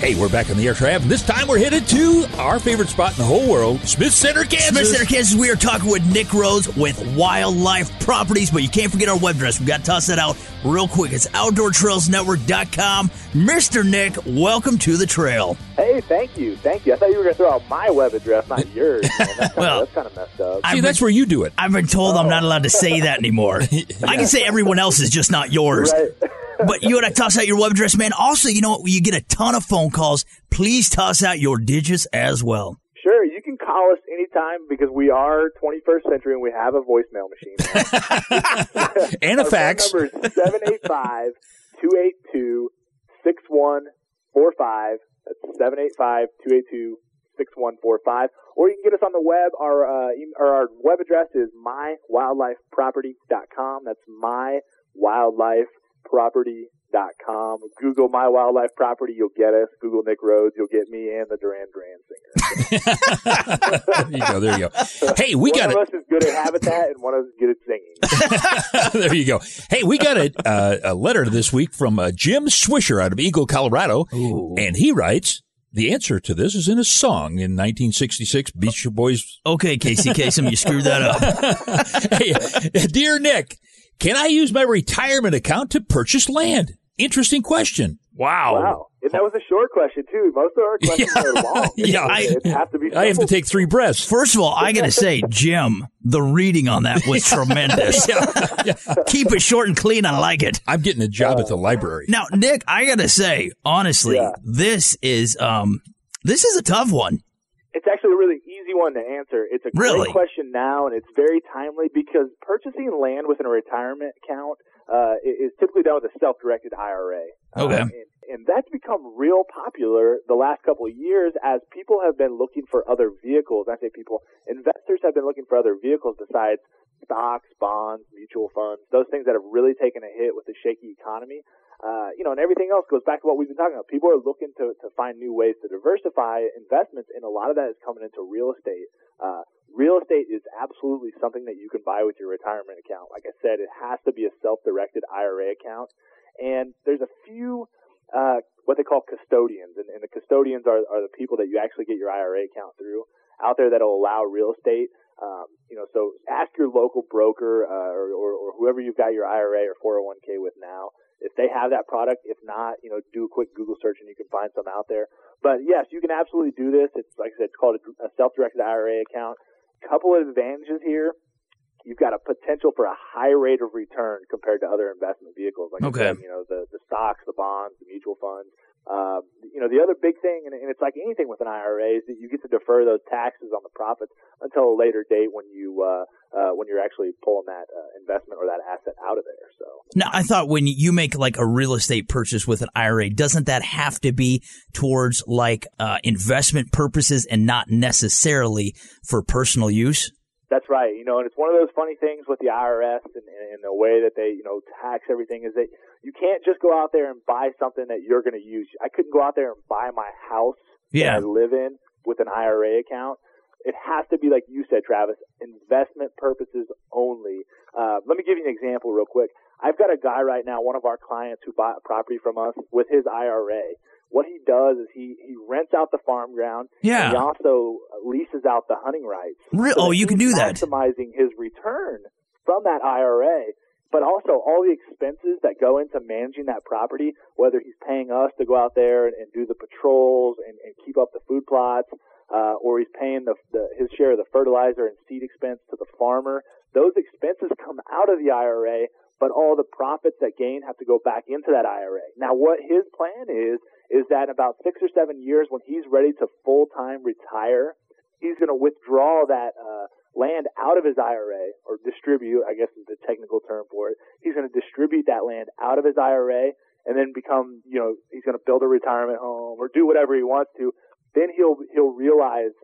Hey, we're back on the air, Trav, and this time we're headed to our favorite spot in the whole world, Smith Center, Kansas. Smith Center, Kansas. We are talking with Nick Rhodes with Wildlife Properties, but you can't forget our web address. We've got to toss that out real quick. It's outdoor trails network dot com. Mister Nick, welcome to the trail. Hey, thank you. Thank you. I thought you were going to throw out my web address, not yours. Man, that's kind well, of, that's kind of messed up. See, been, that's where you do it. I've been told oh. I'm not allowed to say that anymore. yeah. I can say everyone else is just not yours. Right. But you and I toss out your web address, man. Also, you know what? You get a ton of phone calls. Please toss out your digits as well. Sure. You can call us anytime because we are twenty-first century and we have a voicemail machine. and a fax. Phone number is seven eight five, two eight two, six one four five. That's seven eight five, two eight two, six one four five. Or you can get us on the web. Our, uh, or our web address is my wildlife property dot com. That's my wildlife property dot com. Google My Wildlife Property, you'll get us. Google Nick Rhodes, you'll get me and the Duran Duran singer. there you go, there you go. Hey, we one got it. One of us is good at habitat and one of us is good at singing. there you go. Hey, we got a, uh, a letter this week from uh, Jim Swisher out of Eagle, Colorado. Ooh. And he writes, the answer to this is in a song in nineteen sixty-six, Beach Boys. Okay, Casey Kasem, you screwed that up. hey, dear Nick, can I use my retirement account to purchase land? Interesting question. Wow. Wow. And that was a short question, too. Most of our questions yeah. are long. It's, yeah, I, have to be I have to take three breaths. First of all, I got to say, Jim, the reading on that was tremendous. yeah. Yeah. Keep it short and clean. I like it. I'm getting a job uh, at the library. Now, Nick, I got to say, honestly, yeah. this is um, this is a tough one. It's actually a really easy one to answer. It's a really? great question now, and it's very timely because purchasing land within a retirement account uh, is typically done with a self-directed I R A. Okay. Um, and, and that's become real popular the last couple of years as people have been looking for other vehicles. I say people, investors have been looking for other vehicles besides stocks, bonds, mutual funds, those things that have really taken a hit with the shaky economy. Uh, you know, and everything else goes back to what we've been talking about. People are looking to, to find new ways to diversify investments, and a lot of that is coming into real estate. Uh, real estate is absolutely something that you can buy with your retirement account. Like I said, it has to be a self-directed I R A account. And there's a few uh, what they call custodians, and, and the custodians are, are the people that you actually get your I R A account through out there that will allow real estate. Um, you know, so ask your local broker uh, or, or, or whoever you've got your I R A or four oh one k with now. If they have that product, if not, you know, do a quick Google search and you can find some out there. But yes, you can absolutely do this. It's like I said, it's called a self-directed I R A account. Couple of advantages here. You've got a potential for a high rate of return compared to other investment vehicles. Like okay. you know, the, the stocks, the bonds, the mutual funds. Um, you know, the other big thing, and, and it's like anything with an I R A, is that you get to defer those taxes on the profits until a later date when you uh, uh, when you're actually pulling that uh, investment or that asset out of there. So now, I thought when you make like a real estate purchase with an I R A, doesn't that have to be towards like uh, investment purposes and not necessarily for personal use? That's right. You know, and it's one of those funny things with the I R S and, and the way that they, you know, tax everything is that you can't just go out there and buy something that you're going to use. I couldn't go out there and buy my house yeah. that I live in with an I R A account. It has to be, like you said, Travis, investment purposes only. Uh, let me give you an example real quick. I've got a guy right now, one of our clients who bought a property from us with his I R A. What he does is he, he rents out the farm ground. Yeah. And he also leases out the hunting rights. Re- so oh, you can do that. Maximizing his return from that I R A, but also all the expenses that go into managing that property, whether he's paying us to go out there and, and do the patrols and, and keep up the food plots, uh, or he's paying the, the his share of the fertilizer and seed expense to the farmer. Those expenses come out of the I R A, but all the profits that gain have to go back into that I R A. Now, what his plan is, is that in about six or seven years when he's ready to full-time retire, he's going to withdraw that uh, land out of his I R A, or distribute, I guess is the technical term for it. He's going to distribute that land out of his I R A and then become, you know, he's going to build a retirement home or do whatever he wants to. Then he'll he'll realize,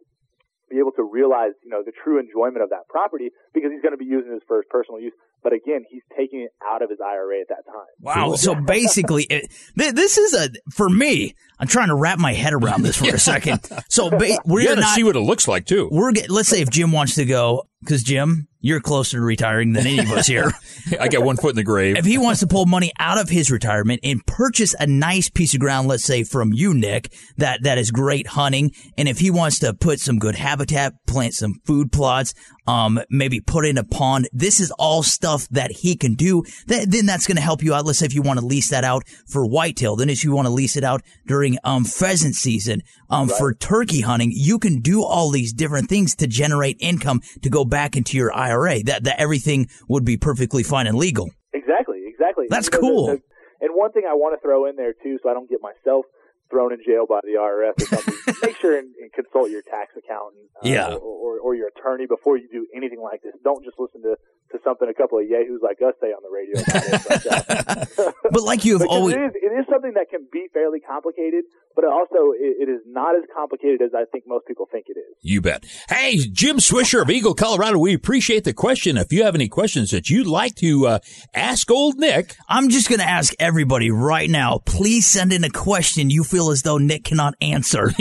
be able to realize, you know, the true enjoyment of that property because he's going to be using his first personal use. But again, he's taking it out of his I R A at that time. Wow. So basically, it, this is a, for me, I'm trying to wrap my head around this for yeah. a second. So ba- we're you gotta not, see what it looks like too. We're get, let's say if Jim wants to go, because Jim, you're closer to retiring than any of us here. I got one foot in the grave. If he wants to pull money out of his retirement and purchase a nice piece of ground, let's say from you, Nick, that that is great hunting, and if he wants to put some good habitat, plant some food plots, um, maybe put in a pond, this is all stuff that he can do. Th- then that's going to help you out. Let's say if you want to lease that out for whitetail, then if you want to lease it out during Um, pheasant season, um, right. for turkey hunting, you can do all these different things to generate income to go back into your I R A. That that everything would be perfectly fine and legal. Exactly, exactly. That's you know, cool. There's, there's, and one thing I want to throw in there too, so I don't get myself thrown in jail by the I R S or something. Make sure and, and consult your tax accountant, uh, yeah. or, or or your attorney before you do anything like this. Don't just listen to. to something a couple of yahoos like us say on the radio about it. Like but like you have always... It is, it is something that can be fairly complicated, but it also it, it is not as complicated as I think most people think it is. You bet. Hey, Jim Swisher of Eagle, Colorado, we appreciate the question. If you have any questions that you'd like to uh, ask old Nick... I'm just going to ask everybody right now, please send in a question you feel as though Nick cannot answer.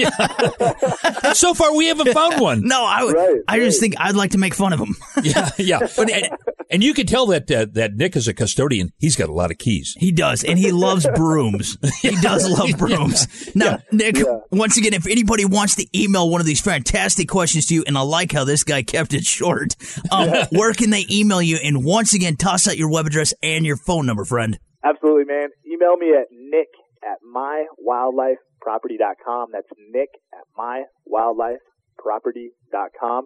So far, we haven't found one. No, I, right, I right. just think I'd like to make fun of him. yeah, yeah. But, and, And you can tell that uh, that Nick is a custodian. He's got a lot of keys. He does, and he loves brooms. He does love brooms. Yeah. Now, yeah. Nick, yeah. once again, if anybody wants to email one of these fantastic questions to you, and I like how this guy kept it short, um, yeah. where can they email you? And once again, toss out your web address and your phone number, friend. Absolutely, man. Email me at nick at my wildlife property dot com. That's nick at my wildlife property dot com.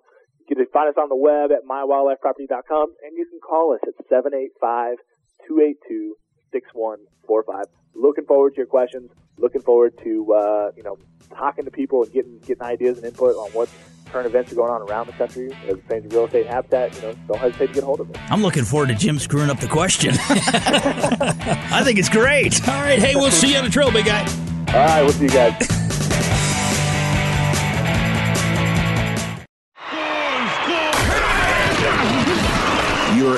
You can find us on the web at my wildlife property dot com, and you can call us at seven eight five, two eight two, six one four five. Looking forward to your questions. Looking forward to uh, you know talking to people and getting getting ideas and input on what current events are going on around the country as it pertains to real estate and habitat. You know, don't hesitate to get a hold of us. I'm looking forward to Jim screwing up the question. I think it's great. All right, hey, we'll see you on the trail, big guy. All right, we'll see you guys. Your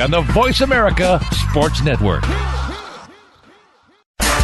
on the Voice America Sports Network.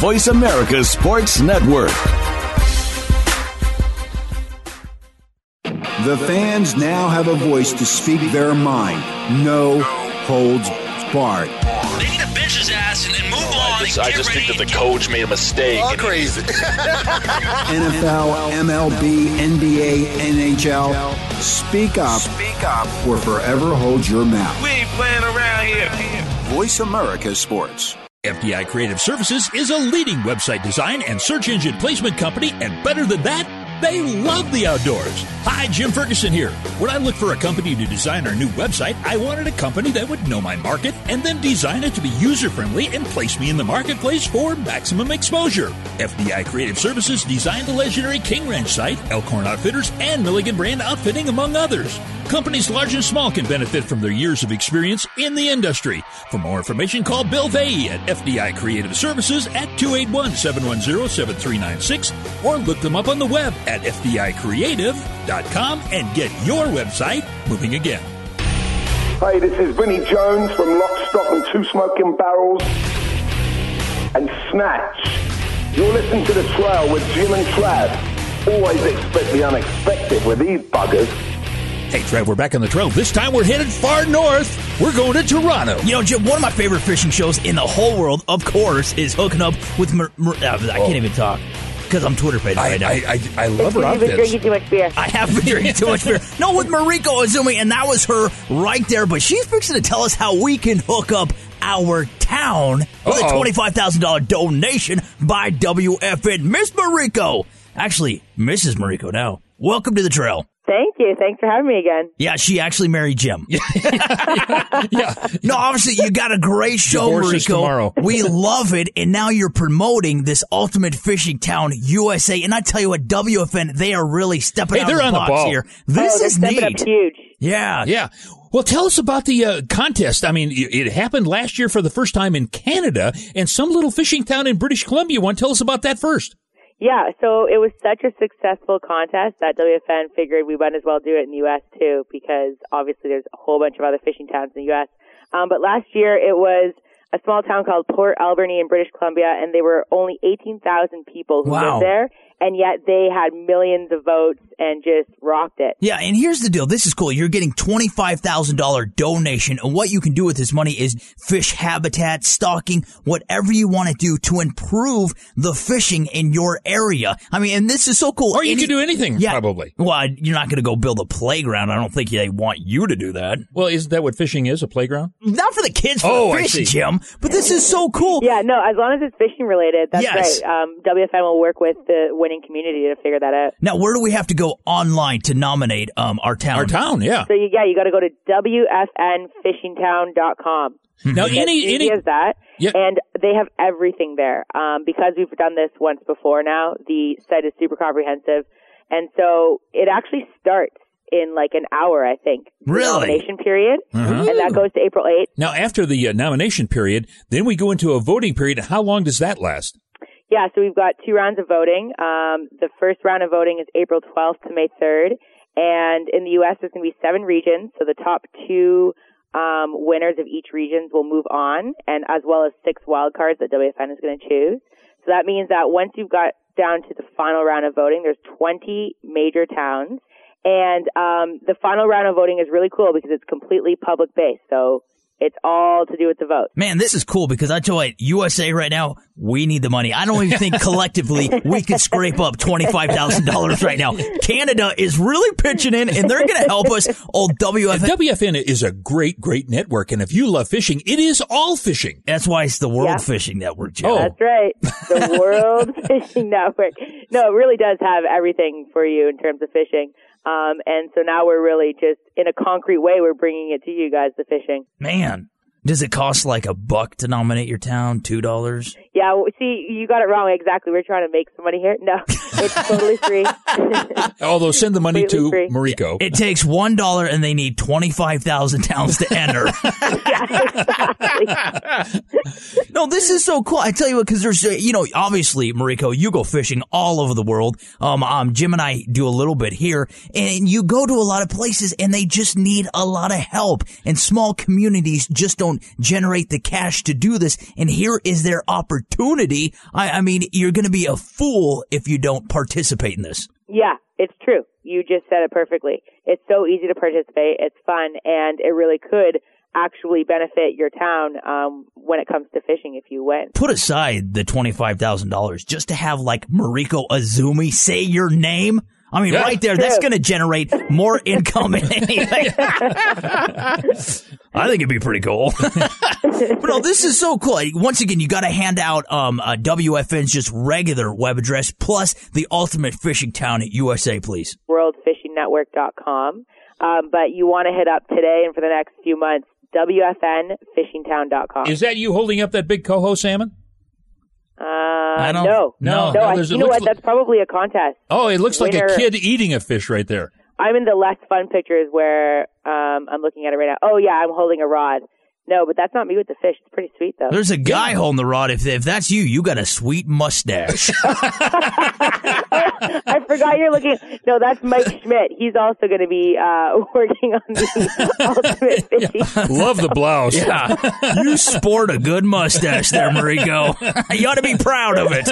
Voice America Sports Network. The fans now have a voice to speak their mind. No holds barred. They need to bench his ass and then move oh, on. I just, and get I just ready. think that the coach made a mistake. All crazy. N F L, M L B, N B A, N H L. Speak up. Speak up. Or forever hold your mouth. We ain't playing around here. Voice America Sports. F D I Creative Services is a leading website design and search engine placement company, and better than that, they love the outdoors. Hi, Jim Ferguson here. When I looked for a company to design our new website, I wanted a company that would know my market and then design it to be user-friendly and place me in the marketplace for maximum exposure. F D I Creative Services designed the legendary King Ranch site, Elkhorn Outfitters, and Milligan Brand Outfitting, among others. Companies large and small can benefit from their years of experience in the industry. For more information, call Bill Vey at F D I Creative Services at two eight one, seven one zero, seven three nine six or look them up on the web at f d i creative dot com and get your website moving again. Hey, this is Vinnie Jones from Lock, Stock and Two Smoking Barrels and Snatch. You're listening to The Trail with Jim and Trav. Always expect the unexpected with these buggers. Hey, Trev, we're back on the trail. This time we're headed far north. We're going to Toronto. You know, Jim, one of my favorite fishing shows in the whole world, of course, is hooking up with... Mar- Mar- I can't even talk. Because I'm Twitter page right now. I, I, I love her. I've been drinking too much beer. I have been drinking too much beer. No, with Mariko Azumi, and that was her right there. But she's fixing to tell us how we can hook up our town with Uh-oh. a twenty-five thousand dollars donation by W F N. Miss Mariko. Actually, Missus Mariko now. Welcome to the trail. Thank you. Thanks for having me again. Yeah, she actually married Jim. yeah, yeah, yeah. No, obviously, you got a great show, Mariko. We love it. And now you're promoting this Ultimate Fishing Town U S A. And I tell you what, W F N, they are really stepping hey, out of the box the ball. here. This oh, is neat. Up huge. Yeah. Yeah. Well, tell us about the uh, contest. I mean, it happened last year for the first time in Canada, and some little fishing town in British Columbia won. Tell us about that first. Yeah, so it was such a successful contest that W F N figured we might as well do it in the U S too, because obviously there's a whole bunch of other fishing towns in the U S Um, but last year it was a small town called Port Alberni in British Columbia, and there were only eighteen thousand people who wow. lived there. And yet they had millions of votes and just rocked it. Yeah, and here's the deal. This is cool. You're getting twenty-five thousand dollars donation. And what you can do with this money is fish habitat, stocking, whatever you want to do to improve the fishing in your area. I mean, and this is so cool. Or you Any- can do anything, yeah, probably. Well, you're not going to go build a playground. I don't think they want you to do that. Well, isn't that what fishing is, a playground? Not for the kids, for oh, fish, Jim. But this is so cool. Yeah, no, as long as it's fishing related, that's yes. right. Um, W F M will work with the – community to figure that out. Now, where do we have to go online to nominate um, our town? Our town, yeah. So, you, yeah, you got to go to W F N fishing town dot com. Now, it's any, easy any, as that. Yeah. And they have everything there. Um, because we've done this once before now, the site is super comprehensive. And so it actually starts in like an hour, I think. Really? Nomination period. Uh-huh. And that goes to April eighth. Now, after the uh, nomination period, then we go into a voting period. How long does that last? Yeah, so we've got two rounds of voting. Um, the first round of voting is April twelfth to May third. And in the U S, there's going to be seven regions. So the top two um, winners of each region will move on, and as well as six wild cards that W F N is going to choose. So that means that once you've got down to the final round of voting, there's twenty major towns. And um, the final round of voting is really cool because it's completely public-based. So it's all to do with the vote. Man, this is cool because I tell you, U S A right now, we need the money. I don't even think collectively we could scrape up twenty-five thousand dollars right now. Canada is really pitching in, and they're going to help us. Old W F N. And W F N is a great, great network, and if you love fishing, it is all fishing. That's why it's the World yeah. Fishing Network, Joe. Oh. That's right. The World Fishing Network. No, it really does have everything for you in terms of fishing. Um, and so now we're really just, in a concrete way, we're bringing it to you guys, the fishing. Man, does it cost like a buck to nominate your town, two dollars? Yeah, well, see, you got it wrong, exactly. We're trying to make some money here. No, it's totally free. Although, send the money to free. Mariko. It takes one dollar, and they need twenty-five thousand towns to enter. Yeah, exactly. No, this is so cool. I tell you what, because there's, you know, obviously, Mariko, you go fishing all over the world. Um, um, Jim and I do a little bit here. And you go to a lot of places, and they just need a lot of help. And small communities just don't generate the cash to do this. And here is their opportunity. Opportunity. I, I mean, you're going to be a fool if you don't participate in this. Yeah, it's true. You just said it perfectly. It's so easy to participate. It's fun, and it really could actually benefit your town um, when it comes to fishing if you win. Put aside the twenty-five thousand dollars just to have, like, Mariko Azumi say your name. I mean, yeah, right there, true. That's going to generate more income in anything. I think it'd be pretty cool. But no, this is so cool. Once again, you got to hand out um, uh, W F N's just regular web address plus the Ultimate Fishing Town at U S A, please. world fishing network dot com. Um, but you want to hit up today and for the next few months, W F N fishing town dot com. Is that you holding up that big coho salmon? Uh, I don't, no, no, no. no I, you know what? Like, that's probably a contest. Oh, it looks Winter, like a kid eating a fish right there. I'm in the less fun pictures where um, I'm looking at it right now. Oh, yeah, I'm holding a rod. No, but that's not me with the fish. It's pretty sweet, though. There's a guy yeah. holding the rod. If if that's you, you got a sweet mustache. I forgot you're looking. No, that's Mike Schmidt. He's also going to be uh, working on the Ultimate Fishing. Love the blouse. Yeah. You sport a good mustache there, Mariko. You ought to be proud of it.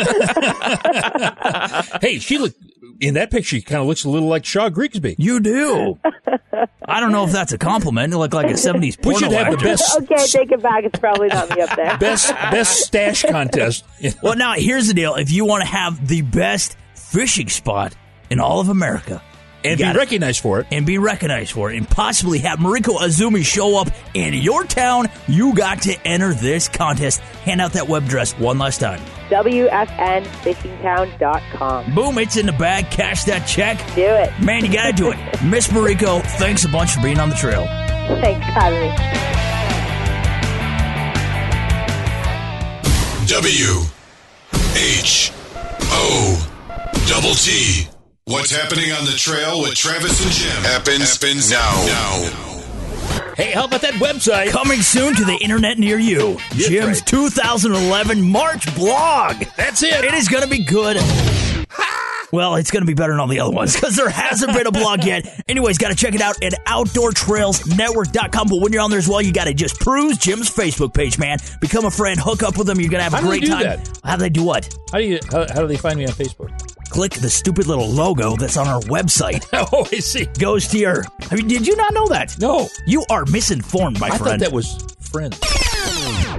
Hey, she look in that picture, she kind of looks a little like Shaw Grigsby. You do. I don't know if that's a compliment. It looked like a seventies porno. We should have actor. The best. Okay, take it back. It's probably not me up there. Best best stash contest. Well, now, here's the deal. If you want to have the best fishing spot in all of America. And be recognized it. for it. And be recognized for it. And possibly have Mariko Azumi show up in your town. You got to enter this contest. Hand out that web address one last time. W F N fishing town dot com. Boom, it's in the bag. Cash that check. Do it. Man, you got to do it. Miss Mariko, thanks a bunch for being on the trail. Thanks, Kylie. W H O T T. What's happening on the trail with Travis and Jim happens, happens now. now. Hey, how about that website? Coming soon to the internet near you. You're Jim's right. two thousand eleven March blog. That's it. It is going to be good. Well, it's going to be better than all the other ones because there hasn't been a blog yet. Anyways, got to check it out at outdoor trails network dot com. But when you're on there as well, you got to just peruse Jim's Facebook page, man. Become a friend. Hook up with them. You're going to have a great time. How do they do that? How do they do what? How do you? How, how do they find me on Facebook? Click the stupid little logo that's on our website. Oh, I see. Goes to your... I mean, did you not know that? No. You are misinformed, my I friend. I thought that was friends.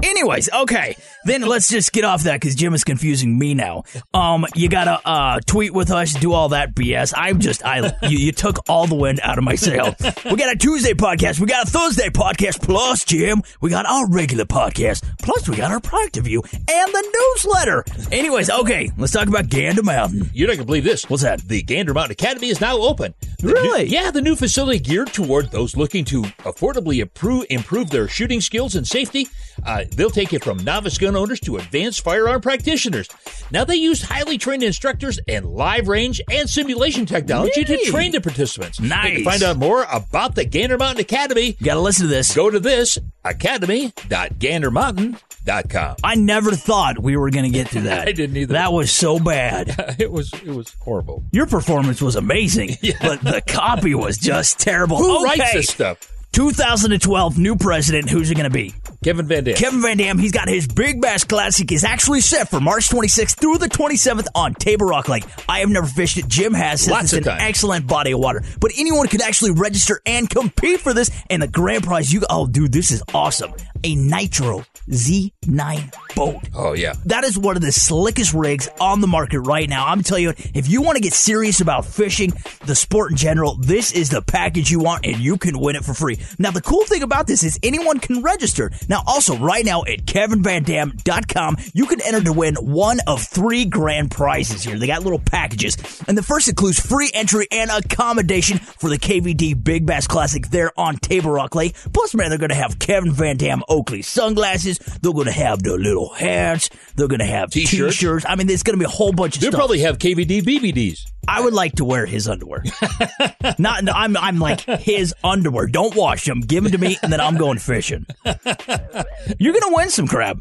Anyways, okay. Then let's just get off that because Jim is confusing me now. Um, you got to uh, tweet with us, do all that B S. I'm just... I you, you took all the wind out of my sail. We got a Tuesday podcast. We got a Thursday podcast. Plus, Jim, we got our regular podcast. Plus, we got our product review and the newsletter. Anyways, okay. Let's talk about Gander Mountain. You're not going to believe this. What's that? The Gander Mountain Academy is now open. The really? New, yeah, the new facility geared toward those looking to affordably improve, improve their shooting skills and safety. Uh, they'll take you from novice gun owners to advanced firearm practitioners. Now, they use highly trained instructors and live range and simulation technology Yay. to train the participants. Nice. To find out more about the Gander Mountain Academy, you got to listen to this. Go to this, academy dot gander mountain dot com. I never thought we were going to get to that. I didn't either. That was so bad. It was it was horrible. Your performance was amazing, yeah. But the copy was just terrible. Who okay. writes this stuff? two thousand twelve new president. Who's it going to be? Kevin Van Dam. Kevin Van Dam. He's got his Big Bass Classic is actually set for March twenty-sixth through the twenty-seventh on Tabor Rock Lake. I have never fished it. Jim has. Lots it's of an time. Excellent body of water. But anyone can actually register and compete for this. And the grand prize, you oh, dude, this is awesome. A Nitro Z nine boat. Oh, yeah. That is one of the slickest rigs on the market right now. I'm telling you, if you want to get serious about fishing, the sport in general, this is the package you want, and you can win it for free. Now, the cool thing about this is anyone can register. Now, also, right now at kevin van dam dot com, you can enter to win one of three grand prizes here. They got little packages. And the first includes free entry and accommodation for the K V D Big Bass Classic there on Tabor Rock Lake. Plus, man, they're going to have Kevin Van Dam Oakley sunglasses. They're going to have the little hats. They're going to have t-shirts. t-shirts. I mean, there's going to be a whole bunch of They'll stuff. They'll probably have K V D B B Ds. I would like to wear his underwear. Not, no, I'm, I'm like his underwear. Don't wash them. Give them to me, and then I'm going fishing. You're gonna win some crab.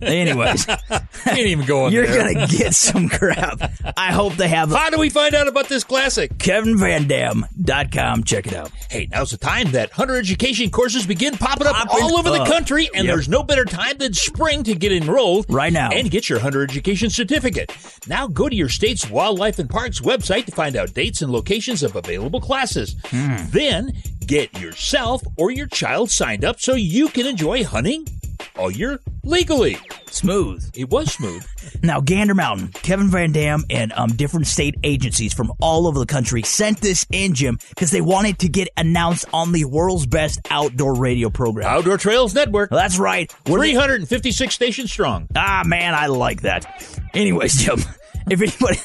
Anyways, can't even go on. You're there. Gonna get some crab. I hope they have. A- How do we find out about this classic? kevin van dam dot com. Check it out. Hey, now's the time that hunter education courses begin popping up popping all over up. the country, and yep. there's no better time than spring to get enrolled right now and get your hunter education certificate. Now go to your state's wildlife and parks website. Website to find out dates and locations of available classes. Hmm. Then get yourself or your child signed up so you can enjoy hunting all year legally. Smooth. It was smooth. Now, Gander Mountain, Kevin Van Dam, and um, different state agencies from all over the country sent this in, Jim, because they wanted to get announced on the world's best outdoor radio program. Outdoor Trails Network. That's right. three hundred fifty-six stations strong. Ah, man, I like that. Anyways, Jim, if anybody...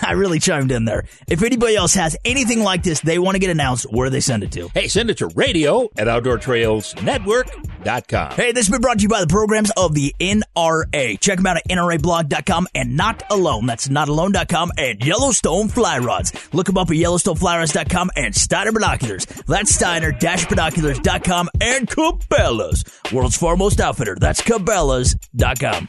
I really chimed in there. If anybody else has anything like this, they want to get announced, where do they send it to? Hey, send it to radio at outdoor trails network dot com. Hey, this has been brought to you by the programs of the N R A. Check them out at N R A blog dot com and Not Alone. That's not alone dot com and Yellowstone Fly Rods. Look them up at yellowstone fly rods dot com and Steiner Binoculars. That's steiner dash binoculars dot com and Cabela's. World's foremost outfitter. That's Cabela's dot com.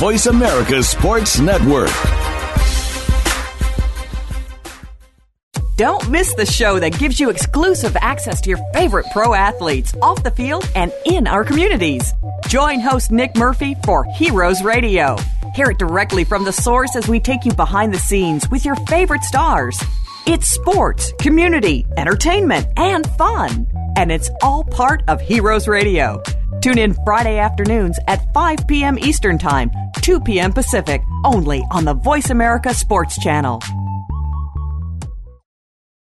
Voice America Sports Network. Don't miss the show that gives you exclusive access to your favorite pro athletes off the field and in our communities. Join host Nick Murphy for Heroes Radio. Hear it directly from the source as we take you behind the scenes with your favorite stars. It's sports, community, entertainment, and fun. And it's all part of Heroes Radio. Tune in Friday afternoons at five p.m. Eastern Time, two p.m. Pacific, only on the Voice America Sports Channel.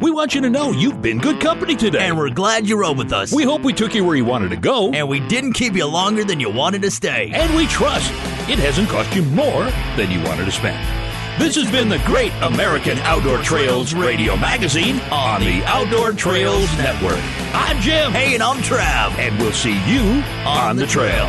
We want you to know you've been good company today. And we're glad you rode with us. We hope we took you where you wanted to go. And we didn't keep you longer than you wanted to stay. And we trust it hasn't cost you more than you wanted to spend. This has been the Great American Outdoor Trails Radio Magazine on the Outdoor Trails Network. I'm Jim. Hey, and I'm Trav. And we'll see you on the trail.